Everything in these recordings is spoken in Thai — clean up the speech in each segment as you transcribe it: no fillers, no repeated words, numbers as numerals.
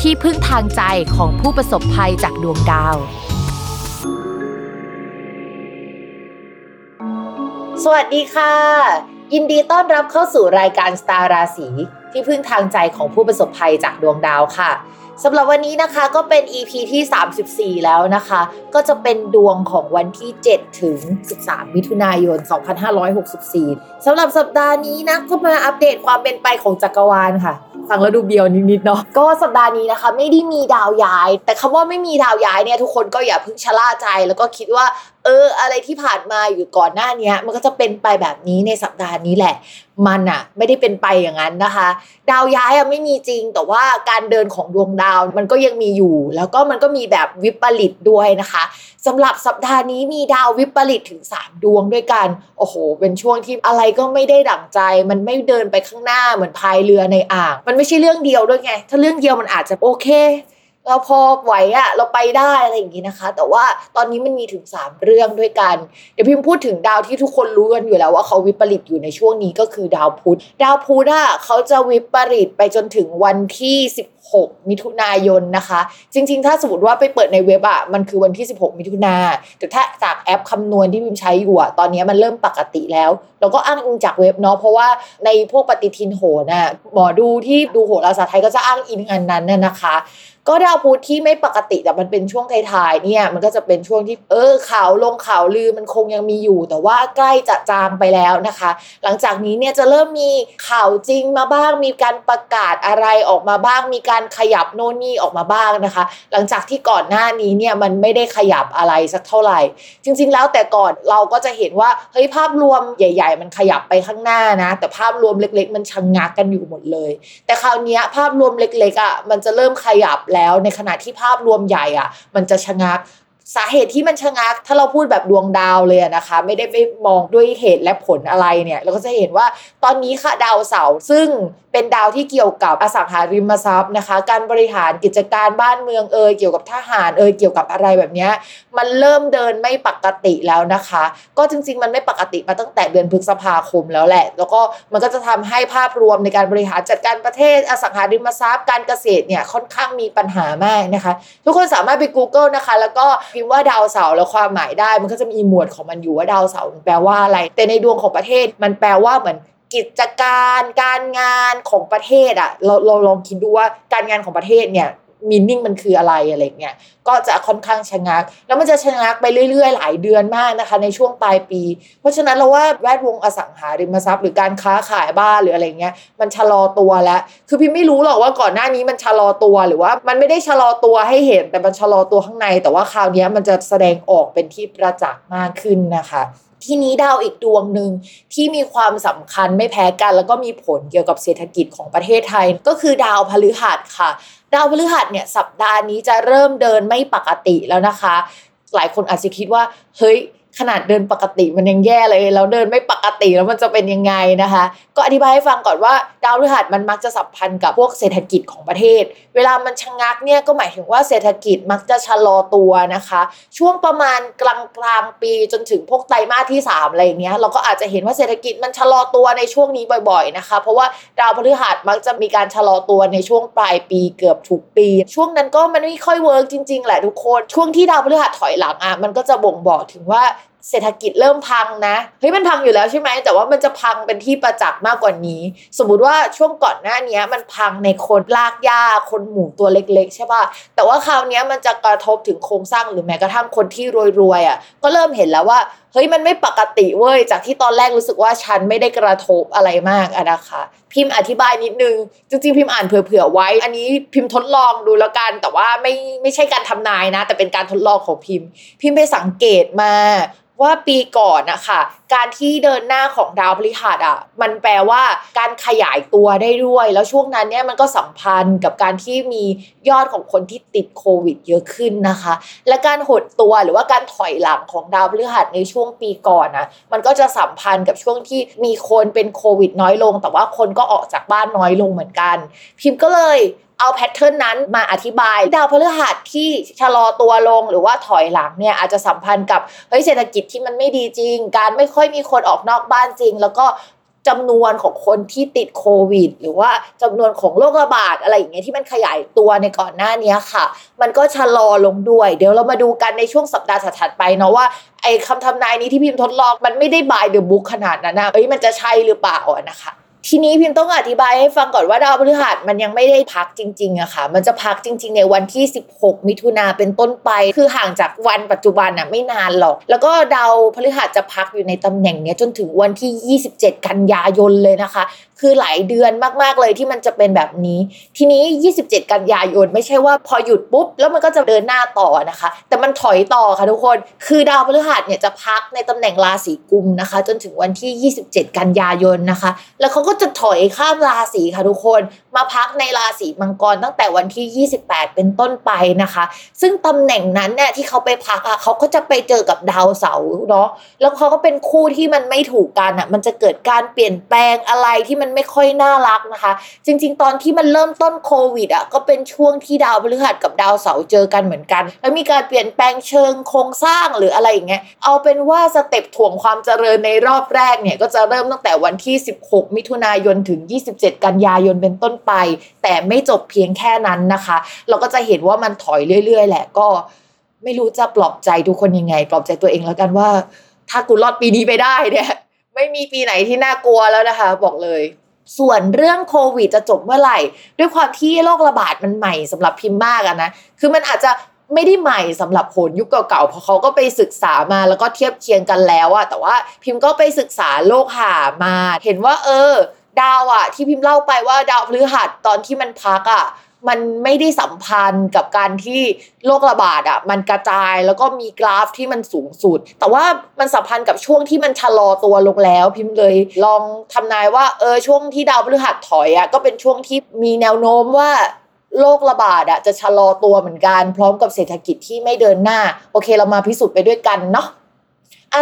ที่พึ่งทางใจของผู้ประสบภัยจากดวงดาวสวัสดีค่ะยินดีต้อนรับเข้าสู่รายการสตาร์ราศีที่พึ่งทางใจของผู้ประสบภัยจากดวงดาวค่ะสำหรับวันนี้นะคะก็เป็น EP ที่34แล้วนะคะก็จะเป็นดวงของวันที่7ถึง13มิถุนายน2564สำหรับสัปดาห์นี้นะก็มาอัปเดตความเป็นไปของจักรวาลค่ะฟังแล้วดูเบียวนิดๆเนาะก็สัปดาห์นี้นะคะไม่ได้มีดาวย้ายแต่คำว่าไม่มีดาวย้ายเนี่ยทุกคนก็อย่าเพิ่งชะล่าใจแล้วก็คิดว่าอะไรที่ผ่านมาอยู่ก่อนหน้านี้มันก็จะเป็นไปแบบนี้ในสัปดาห์นี้แหละมันอะไม่ได้เป็นไปอย่างนั้นนะคะดาวย้ายอะไม่มีจริงแต่ว่าการเดินของดวงดาวมันก็ยังมีอยู่แล้วก็มันก็มีแบบวิปริตด้วยนะคะสำหรับสัปดาห์นี้มีดาววิปริตถึง3ดวงด้วยกันโอ้โหเป็นช่วงที่อะไรก็ไม่ได้ดั่งใจมันไม่เดินไปข้างหน้าเหมือนพายเรือในอ่างมันไม่ใช่เรื่องเดียวด้วยไงถ้าเรื่องเดียวมันอาจจะโอเคเราพอไหวอะเราไปได้อะไรอย่างงี้นะคะแต่ว่าตอนนี้มันมีถึง3เรื่องด้วยกันเดี๋ยวพิมพ์พูดถึงดาวที่ทุกคนรู้กันอยู่แล้วว่าเขาวิปริตอยู่ในช่วงนี้ก็คือดาวพุธอะเขาจะวิปริตไปจนถึงวันที่16มิถุนายนนะคะจริงๆถ้าสมมติว่าไปเปิดในเว็บอะมันคือวันที่16มิถุนาแต่ถ้าจากแอปคำนวณที่พิมพ์ใช้อยู่อะตอนนี้มันเริ่มปกติแล้วเราก็อ้างอิงจากเว็บเนาะเพราะว่าในพวกปฏิทินโหราหมอดูที่ดูโหราศาสตร์ไทยก็จะอ้างอิงอันนั้นน่ะนะคะก็ดาวพุธที่ไม่ปกติแต่มันเป็นช่วงท้ายๆเนี่ยมันก็จะเป็นช่วงที่ข่าวลงข่าวลือมันคงยังมีอยู่แต่ว่าใกล้จะจางไปแล้วนะคะหลังจากนี้เนี่ยจะเริ่มมีข่าวจริงมาบ้างมีการประกาศอะไรออกมาบ้างมีการขยับโน่นนี่ออกมาบ้างนะคะหลังจากที่ก่อนหน้านี้เนี่ยมันไม่ได้ขยับอะไรสักเท่าไหร่จริงๆแล้วแต่ก่อนเราก็จะเห็นว่าเฮ้ยภาพรวมใหญ่ๆมันขยับไปข้างหน้านะแต่ภาพรวมเล็กๆมันชะงักกันอยู่หมดเลยแต่คราวนี้ภาพรวมเล็กๆอ่ะมันจะเริ่มขยับแล้วในขณะที่ภาพรวมใหญ่อ่ะมันจะชะงักสาเหตุที่มันชะงักถ้าเราพูดแบบดวงดาวเลยนะคะไม่ได้ไปมองด้วยเหตุและผลอะไรเนี่ยเราก็จะเห็นว่าตอนนี้ค่ะดาวเสาร์ซึ่งเป็นดาวที่เกี่ยวกับอสังหาริมทรัพย์นะคะการบริหารกิจการบ้านเมืองเกี่ยวกับทหารเกี่ยวกับอะไรแบบนี้มันเริ่มเดินไม่ปกติแล้วนะคะก็จริงๆมันไม่ปกติมาตั้งแต่เดือนพฤษภาคมแล้วแหละแล้วก็มันก็จะทำให้ภาพรวมในการบริหารจัดการประเทศอสังหาริมทรัพย์การเกษตรเนี่ยค่อนข้างมีปัญหามากนะคะทุกคนสามารถไป Google นะคะแล้วก็พิมพ์ว่าดาวเสาร์แล้วความหมายได้มันก็จะมีหมวดของมันอยู่ว่าดาวเสาร์มันแปลว่าอะไรแต่ในดวงของประเทศมันแปลว่าเหมือนกิจการการงานของประเทศอ่ะเราลองคิดดูว่าการงานของประเทศเนี่ยมีนิ่งมันคืออะไรอะไรเงี้ยก็จะค่อนข้างชะงักแล้วมันจะชะงักไปเรื่อยๆหลายเดือนมากนะคะในช่วงปลายปีเพราะฉะนั้นเราว่าแวดวงอสังหาริมทรัพย์หรือการค้าขายบ้านหรืออะไรเงี้ยมันชะลอตัวแล้วคือพี่ไม่รู้หรอกว่าก่อนหน้านี้มันชะลอตัวหรือว่ามันไม่ได้ชะลอตัวให้เห็นแต่มันชะลอตัวข้างในแต่ว่าคราวนี้มันจะแสดงออกเป็นที่ประจักษ์มากขึ้นนะคะที่นี้ดาวอีกดวงหนึ่งที่มีความสำคัญไม่แพ้กันแล้วก็มีผลเกี่ยวกับเศรษฐกิจของประเทศไทยก็คือดาวพฤหัสค่ะดาวพฤหัสเนี่ยสัปดาห์นี้จะเริ่มเดินไม่ปกติแล้วนะคะหลายคนอาจจะคิดว่าเฮ้ยขนาดเดินปกติมันยังแย่เลยแล้วเดินไม่ปกติแล้วมันจะเป็นยังไงนะคะก็อธิบายให้ฟังก่อนว่าดาวพฤหัสมันมักจะสัมพันธ์กับพวกเศรษฐกิจของประเทศเวลามันชะงักเนี่ยก็หมายถึงว่าเศรษฐกิจมักจะชะลอตัวนะคะช่วงประมาณกลางปีจนถึงพวกไตรมาสที่3อะไรอย่างเงี้ยเราก็อาจจะเห็นว่าเศรษฐกิจมันชะลอตัวในช่วงนี้บ่อยๆนะคะเพราะว่าดาวพฤหัสมักจะมีการชะลอตัวในช่วงปลายปีเกือบทุกปีช่วงนั้นก็มันไม่ค่อยเวิร์กจริงๆแหละทุกคนช่วงที่ดาวพฤหัสถอยหลังอ่ะมันก็จะบ่งบอกถึงว่า เศรษฐกิจเริ่มพังนะเฮ้ยมันพังอยู่แล้วใช่ไหมแต่ว่ามันจะพังเป็นที่ประจักษ์มากกว่านี้สมมุติว่าช่วงก่อนหน้านี้มันพังในคนรากหญ้าคนหมู่ตัวเล็กๆใช่ป่ะแต่ว่าคราวนี้มันจะกระทบถึงโครงสร้างหรือแม้กระทั่งคนที่รวยๆอ่ะก็เริ่มเห็นแล้วว่าเฮ้ยมันไม่ปกติเว้ยจากที่ตอนแรกรู้สึกว่าฉันไม่ได้กระทบอะไรมากอะนะคะพิมอธิบายนิดนึงจริงๆพิมอ่านเผื่อๆไว้อันนี้พิมทดลองดูแล้วกันแต่ว่าไม่ใช่การทำนายนะแต่เป็นการทดลองของพิมไปสังเกตมาว่าปีก่อนนะคะการที่เดินหน้าของดาวพฤหัสอ่ะมันแปลว่าการขยายตัวได้ด้วยแล้วช่วงนั้นเนี่ยมันก็สัมพันธ์กับการที่มียอดของคนที่ติดโควิดเยอะขึ้นนะคะและการหดตัวหรือว่าการถอยหลังของดาวพฤหัสในช่วงปีก่อนนะมันก็จะสัมพันธ์กับช่วงที่มีคนเป็นโควิดน้อยลงแต่ว่าคนก็ออกจากบ้านน้อยลงเหมือนกันพิมก็เลยเอาแพทเทิร์นนั้นมาอธิบายดาวพฤหัสที่ชะลอตัวลงหรือว่าถอยหลังเนี่ยอาจจะสัมพันธ์กับเศรษฐกิจที่มันไม่ดีจริงการไม่ค่อยมีคนออกนอกบ้านจริงแล้วก็จำนวนของคนที่ติดโควิดหรือว่าจำนวนของโรคระบาดอะไรอย่างเงี้ยที่มันขยายตัวในก่อนหน้านี้ค่ะมันก็ชะลอลงด้วยเดี๋ยวเรามาดูกันในช่วงสัปดาห์ถัดไปเนาะว่าไอ้คำทำนายนี้ที่พิมพ์ทดลองมันไม่ได้บายเดอะบุ๊กขนาดนั้นนะมันจะใช่หรือเปล่านะคะทีนี้พิมต้องอธิบายให้ฟังก่อนว่าดาวพฤหัสมันยังไม่ได้พักจริงๆอะค่ะมันจะพักจริงๆในวันที่16มิถุนายนเป็นต้นไปคือห่างจากวันปัจจุบันน่ะไม่นานหรอกแล้วก็ดาวพฤหัสจะพักอยู่ในตำแหน่งเนี้ยจนถึงวันที่27กันยายนเลยนะคะคือหลายเดือนมากๆเลยที่มันจะเป็นแบบนี้ทีนี้27กันยายนไม่ใช่ว่าพอหยุดปุ๊บแล้วมันก็จะเดินหน้าต่อนะคะแต่มันถอยต่อค่ะทุกคนคือดาวพฤหัสเนี่ยจะพักในตำแหน่งราศีกุมนะคะจนถึงวันที่27กันยายนนะคะแล้วเขาก็จะถอยข้ามราศีค่ะทุกคนมาพักในราศีมังกรตั้งแต่วันที่28เป็นต้นไปนะคะซึ่งตำแหน่งนั้นเนี่ยที่เขาไปพักอ่ะเขาก็จะไปเจอกับดาวเสาร์เนาะแล้วเขาก็เป็นคู่ที่มันไม่ถูกกันอ่ะมันจะเกิดการเปลี่ยนแปลงอะไรที่มันไม่ค่อยน่ารักนะคะจริงๆตอนที่มันเริ่มต้นโควิดอ่ะก็เป็นช่วงที่ดาวพฤหัสกับดาวเสาร์เจอกันเหมือนกันแล้วมีการเปลี่ยนแปลงเชิงโครงสร้างหรืออะไรอย่างเงี้ยเอาเป็นว่าสเต็ปถ่วงความเจริญในรอบแรกเนี่ยก็จะเริ่มตั้งแต่วันที่16มิถุนายนถึง27กันยายนเป็นต้นไปแต่ไม่จบเพียงแค่นั้นนะคะเราก็จะเห็นว่ามันถอยเรื่อยๆแหละก็ไม่รู้จะปลอบใจทุกคนยังไงปลอบใจตัวเองแล้วกันว่าถ้ากูรอดปีนี้ไปได้เนี่ยไม่มีปีไหนที่น่ากลัวแล้วนะคะบอกเลยส่วนเรื่องโควิดจะจบเมื่อไหร่ด้วยความที่โรคระบาดมันใหม่สำหรับพิมพ์มากนะคือมันอาจจะไม่ได้ใหม่สำหรับผลยุคเก่าๆเพราะเขาก็ไปศึกษามาแล้วก็เทียบเคียงกันแล้วอะแต่ว่าพิมพ์ก็ไปศึกษาโรคหามาเห็นว่าดาวอะที่พิมพ์เล่าไปว่าดาวพฤหัสตอนที่มันพักอะมันไม่ได้สัมพันธ์กับการที่โรคระบาดอ่ะมันกระจายแล้วก็มีกราฟที่มันสูงสุดแต่ว่ามันสัมพันธ์กับช่วงที่มันชะลอตัวลงแล้วพิมพ์เลยลองทำนายว่าช่วงที่ดาวพฤหัสถอยอ่ะก็เป็นช่วงที่มีแนวโน้มว่าโรคระบาดอ่ะจะชะลอตัวเหมือนกันพร้อมกับเศรษฐกิจที่ไม่เดินหน้าโอเคเรามาพิสูจน์ไปด้วยกันเนาะ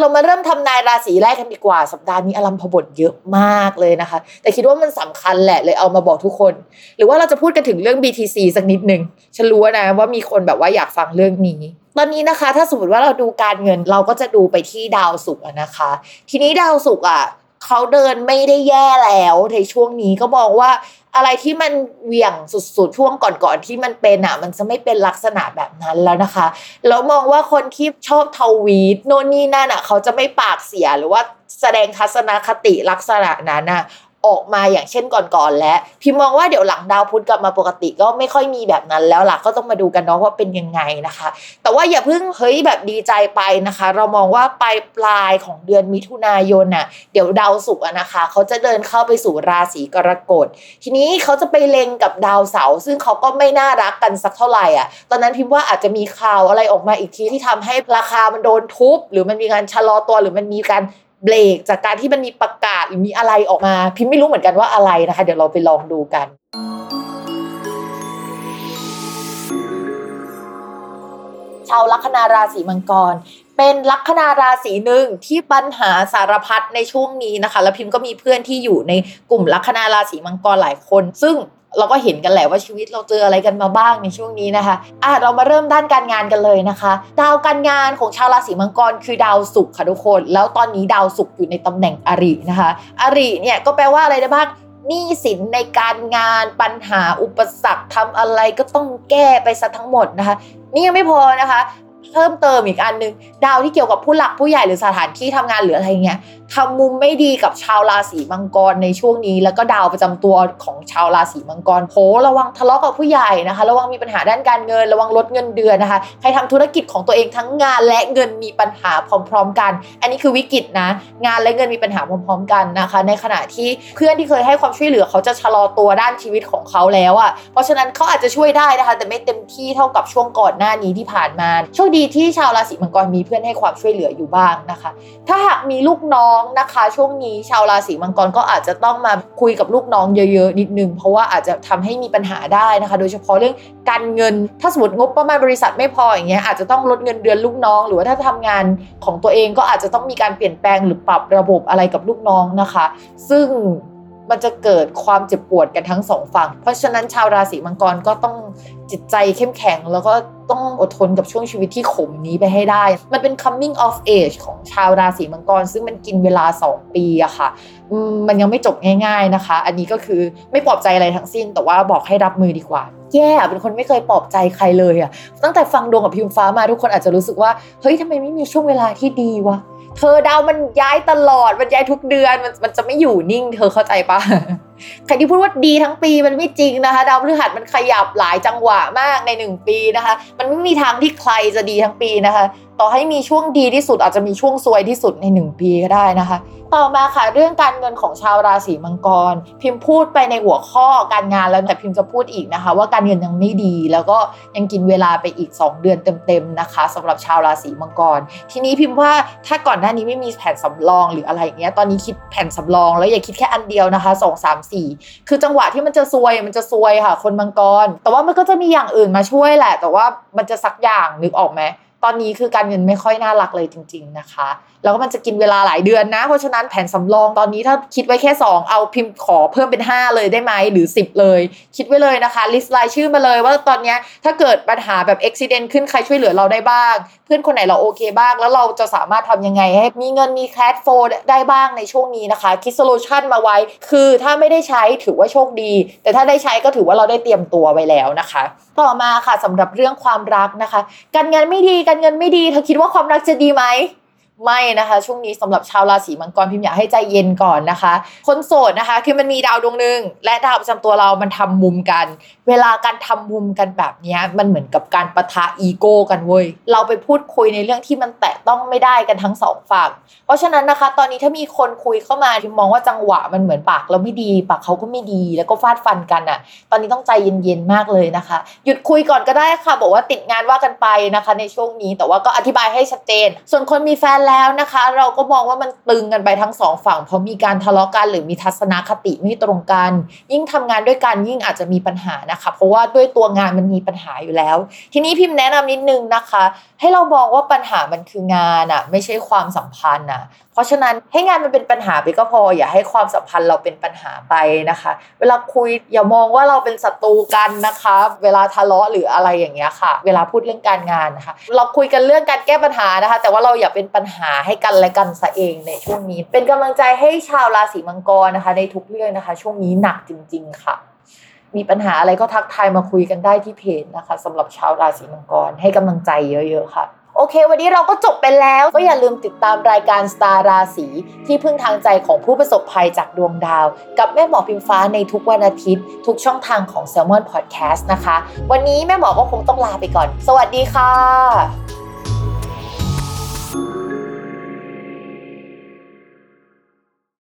เรามาเริ่มทำนายราศีแรกกันดีกว่าสัปดาห์นี้อลัมพบทเยอะมากเลยนะคะแต่คิดว่ามันสำคัญแหละเลยเอามาบอกทุกคนหรือว่าเราจะพูดกันถึงเรื่อง BTC สักนิดนึงฉันรู้นะว่ามีคนแบบว่าอยากฟังเรื่องนี้ตอนนี้นะคะถ้าสมมติว่าเราดูการเงินเราก็จะดูไปที่ดาวศุกร์นะคะทีนี้ดาวศุกร์เขาเดินไม่ได้แย่แล้วในช่วงนี้ก็มองว่าอะไรที่มันเหวี่ยงสุดๆช่วงก่อนๆที่มันเป็นมันจะไม่เป็นลักษณะแบบนั้นแล้วนะคะแล้วมองว่าคนที่ชอบทวีตโน่นนี่นั่นเขาจะไม่ปากเสียหรือว่าแสดงทัศนคติลักษณะนั้นออกมาอย่างเช่นก่อนๆและพิมมองว่าเดี๋ยวหลังดาวพุธกลับมาปกติก็ไม่ค่อยมีแบบนั้นแล้วล่ะก็ต้องมาดูกันเนาะว่าเป็นยังไงนะคะแต่ว่าอย่าเพิ่งแบบดีใจไปนะคะเรามองว่าปลายของเดือนมิถุนายนเดี๋ยวดาวศุกร์นะคะเขาจะเดินเข้าไปสู่ราศีกรกฎทีนี้เขาจะไปเล็งกับดาวเสาร์ซึ่งเขาก็ไม่น่ารักกันสักเท่าไหร่ตอนนั้นพิมว่าอาจจะมีข่าวอะไรออกมาอีกทีที่ทำให้ราคามันโดนทุบหรือมันมีการชะลอตัวหรือมันมีการเบรกจากการที่มันมีประกาศหรือมีอะไรออกมาพิมไม่รู้เหมือนกันว่าอะไรนะคะเดี๋ยวเราไปลองดูกันชาวลัคนาราศีมังกรเป็นลัคนาราศีหนึ่งที่ปัญหาสารพัดในช่วงนี้นะคะแล้วพิมก็มีเพื่อนที่อยู่ในกลุ่มลัคนาราศีมังกรหลายคนซึ่งเราก็เห็นกันแหละว่าชีวิตเราเจออะไรกันมาบ้างในช่วงนี้นะคะเรามาเริ่มด้านการงานกันเลยนะคะดาวการงานของชาวราศีมังกรคือดาวศุกร์ค่ะทุกคนแล้วตอนนี้ดาวศุกร์อยู่ในตำแหน่งอรินะคะอริเนี่ยก็แปลว่าอะไรได้บ้างหนี้สินในการงานปัญหาอุปสรรคทำอะไรก็ต้องแก้ไปซะทั้งหมดนะคะนี่ยังไม่พอนะคะ เพิ่มเติมอีกอันนึงดาวที่เกี่ยวกับผู้หลักผู้ใหญ่หรือสถานที่ทำงานหรืออะไรเงี้ยทำมุมไม่ดีกับชาวราศีมังกรในช่วงนี้แล้วก็ดาวประจำตัวของชาวราศีมังกรโผระวังทะเลาะกับผู้ใหญ่นะคะระวังมีปัญหาด้านการเงินระวังลดเงินเดือนนะคะใครทำธุรกิจของตัวเองทั้งงานและเงินมีปัญหาพร้อมๆกันอันนี้คือวิกฤตนะงานและเงินมีปัญหาพร้อมๆกันนะคะในขณะที่เพื่อนที่เคยให้ความช่วยเหลือเขาจะชะลอตัวด้านชีวิตของเขาแล้วอ่ะเพราะฉะนั้นเขาอาจจะช่วยได้นะคะแต่ไม่เต็มที่เท่ากับช่วงก่อนหน้านี้ที่ผ่านมาโชคดีที่ชาวราศีมังกรมีเพื่อนให้ความช่วยเหลืออยู่บ้างนะคะถ้าหากมีลูกน้องนะคะช่วงนี้ชาวราศีมังกรก็อาจจะต้องมาคุยกับลูกน้องเยอะๆนิดนึงเพราะว่าอาจจะทำให้มีปัญหาได้นะคะโดยเฉพาะเรื่องการเงินถ้าสมมติงบประมาณบริษัทไม่พออย่างเงี้ยอาจจะต้องลดเงินเดือนลูกน้องหรือว่าถ้าทำงานของตัวเองก็อาจจะต้องมีการเปลี่ยนแปลงหรือปรับระบบอะไรกับลูกน้องนะคะซึ่งมันจะเกิดความเจ็บปวดกันทั้งสองฝั่งเพราะฉะนั้นชาวราศีมังกรก็ต้องจิตใจเข้มแข็งแล้วก็ต้องอดทนกับช่วงชีวิตที่ขมนี้ไปให้ได้มันเป็น coming of age ของชาวราศีมังกรซึ่งมันกินเวลา2ปีอะค่ะมันยังไม่จบง่ายๆนะคะอันนี้ก็คือไม่ปลอบใจอะไรทั้งสิ้นแต่ว่าบอกให้รับมือดีกว่าแย่เป็นคนไม่เคยปลอบใจใครเลยอะตั้งแต่ฟังดวงกับพิมฟ้ามาทุกคนอาจจะรู้สึกว่าเฮ้ยทำไมไม่มีช่วงเวลาที่ดีวะเธอดาวมันย้ายตลอดมันย้ายทุกเดือนมันจะไม่อยู่นิ่งเธอเข้าใจปะใครที่พูดว่าดีทั้งปีมันไม่จริงนะคะดาวพฤหัสมันขยับหลายจังหวะมากใน1ปีนะคะมันไม่มีทางที่ใครจะดีทั้งปีนะคะต่อให้มีช่วงดีที่สุดอาจจะมีช่วงซวยที่สุดใน1ปีก็ได้นะคะต่อมาค่ะเรื่องการเงินของชาวราศีมังกรพิมพ์พูดไปในหัวข้อการงานแล้วแต่พิมพ์จะพูดอีกนะคะว่าการเงินยังไม่ดีแล้วก็ยังกินเวลาไปอีก2เดือนเต็มๆนะคะสำหรับชาวราศีมังกรทีนี้พิมพ์ว่าถ้าก่อนหน้านี้ไม่มีแผนสำรองหรืออะไรอย่างเงี้ยตอนนี้คิดแผนสำรองแล้วอย่าคิดแค่อันเดียวนะคะ 2-3-4 คือจังหวะที่มันจะซวยค่ะคนมังกรแต่ว่ามันก็จะมีอย่างอื่นมาช่วยแหละแต่ว่ามันจะสักอย่างนึกออกมั้ยตอนนี้คือการเงินไม่ค่อยน่ารักเลยจริงๆนะคะแล้วก็มันจะกินเวลาหลายเดือนนะเพราะฉะนั้นแผนสำรองตอนนี้ถ้าคิดไว้แค่2เอาพิมพ์ขอเพิ่มเป็น5เลยได้ไหมหรือ10เลยคิดไว้เลยนะคะลิสต์รายชื่อมาเลยว่าตอนนี้ถ้าเกิดปัญหาแบบอุบัติเหตุขึ้นใครช่วยเหลือเราได้บ้างเพื่อนคนไหนเราโอเคบ้างแล้วเราจะสามารถทำยังไงให้มีเงินมีแคชโฟลว์ได้บ้างในช่วงนี้นะคะคิดโซลูชันมาไว้คือถ้าไม่ได้ใช้ถือว่าโชคดีแต่ถ้าได้ใช้ก็ถือว่าเราได้เตรียมตัวไว้แล้วนะคะต่อมาค่ะสำหรับเรื่องความรักนะคะการงานไม่ดีการเงินไม่ดีเธอคิดว่าความรักจะดีไหมไม่นะคะช่วงนี้สำหรับชาวราศีมังกรพิมอยากให้ใจเย็นก่อนนะคะคนโสดนะคะคือมันมีดาวดวงนึงและดาวประจำตัวเรามันทำมุมกันเวลาการทำมุมกันแบบนี้มันเหมือนกับการปะทะอีโก้กันเว้ยเราไปพูดคุยในเรื่องที่มันแตะต้องไม่ได้กันทั้งสองฝั่งเพราะฉะนั้นนะคะตอนนี้ถ้ามีคนคุยเข้ามาพิมมองว่าจังหวะมันเหมือนปากเราไม่ดีปากเขาก็ไม่ดีแล้วก็ฟาดฟันกันอ่ะตอนนี้ต้องใจเย็นๆมากเลยนะคะหยุดคุยก่อนก็ได้ค่ะบอกว่าติดงานว่ากันไปนะคะในช่วงนี้แต่ว่าก็อธิบายให้ชัดเจนส่วนคนมีแฟนแล้วนะคะเราก็มองว่ามันตึงกันไปทั้งสองฝั่งเพราะมีการทะเลาะกันหรือมีทัศนคติไม่ตรงกันยิ่งทำงานด้วยกันยิ่งอาจจะมีปัญหานะคะเพราะว่าด้วยตัวงานมันมีปัญหาอยู่แล้วทีนี้พิมแนะนำนิดนึงนะคะให้เรามองว่าปัญหามันคืองานอะไม่ใช่ความสัมพันธ์อะเพราะฉะนั้นให้งานมันเป็นปัญหาไปก็พออย่าให้ความสัมพันธ์เราเป็นปัญหาไปนะคะเวลาคุยอย่ามองว่าเราเป็นศัตรูกันนะคะเวลาทะเลาะหรืออะไรอย่างเงี้ยค่ะเวลาพูดเรื่องการงานนะคะเราคุยกันเรื่องการแก้ปัญหานะคะแต่ว่าเราอย่าเป็นปัญหาให้กันและกันซะเองในช่วงนี้เป็นกำลังใจให้ชาวราศีมังกรนะคะในทุกเรื่องนะคะช่วงนี้หนักจริงๆค่ะมีปัญหาอะไรก็ทักทายมาคุยกันได้ที่เพจนะคะสำหรับชาวราศีมังกรให้กำลังใจเยอะๆค่ะโอเควันนี้เราก็จบไปแล้วก็อย่าลืมติดตามรายการสตาร์ราศีที่พึ่งทางใจของผู้ประสบภัยจากดวงดาวกับแม่หมอพิมฟ้าในทุกวันอาทิตย์ทุกช่องทางของ Salmon Podcast นะคะวันนี้แม่หมอก็คงต้องลาไปก่อนสวัสดีค่ะ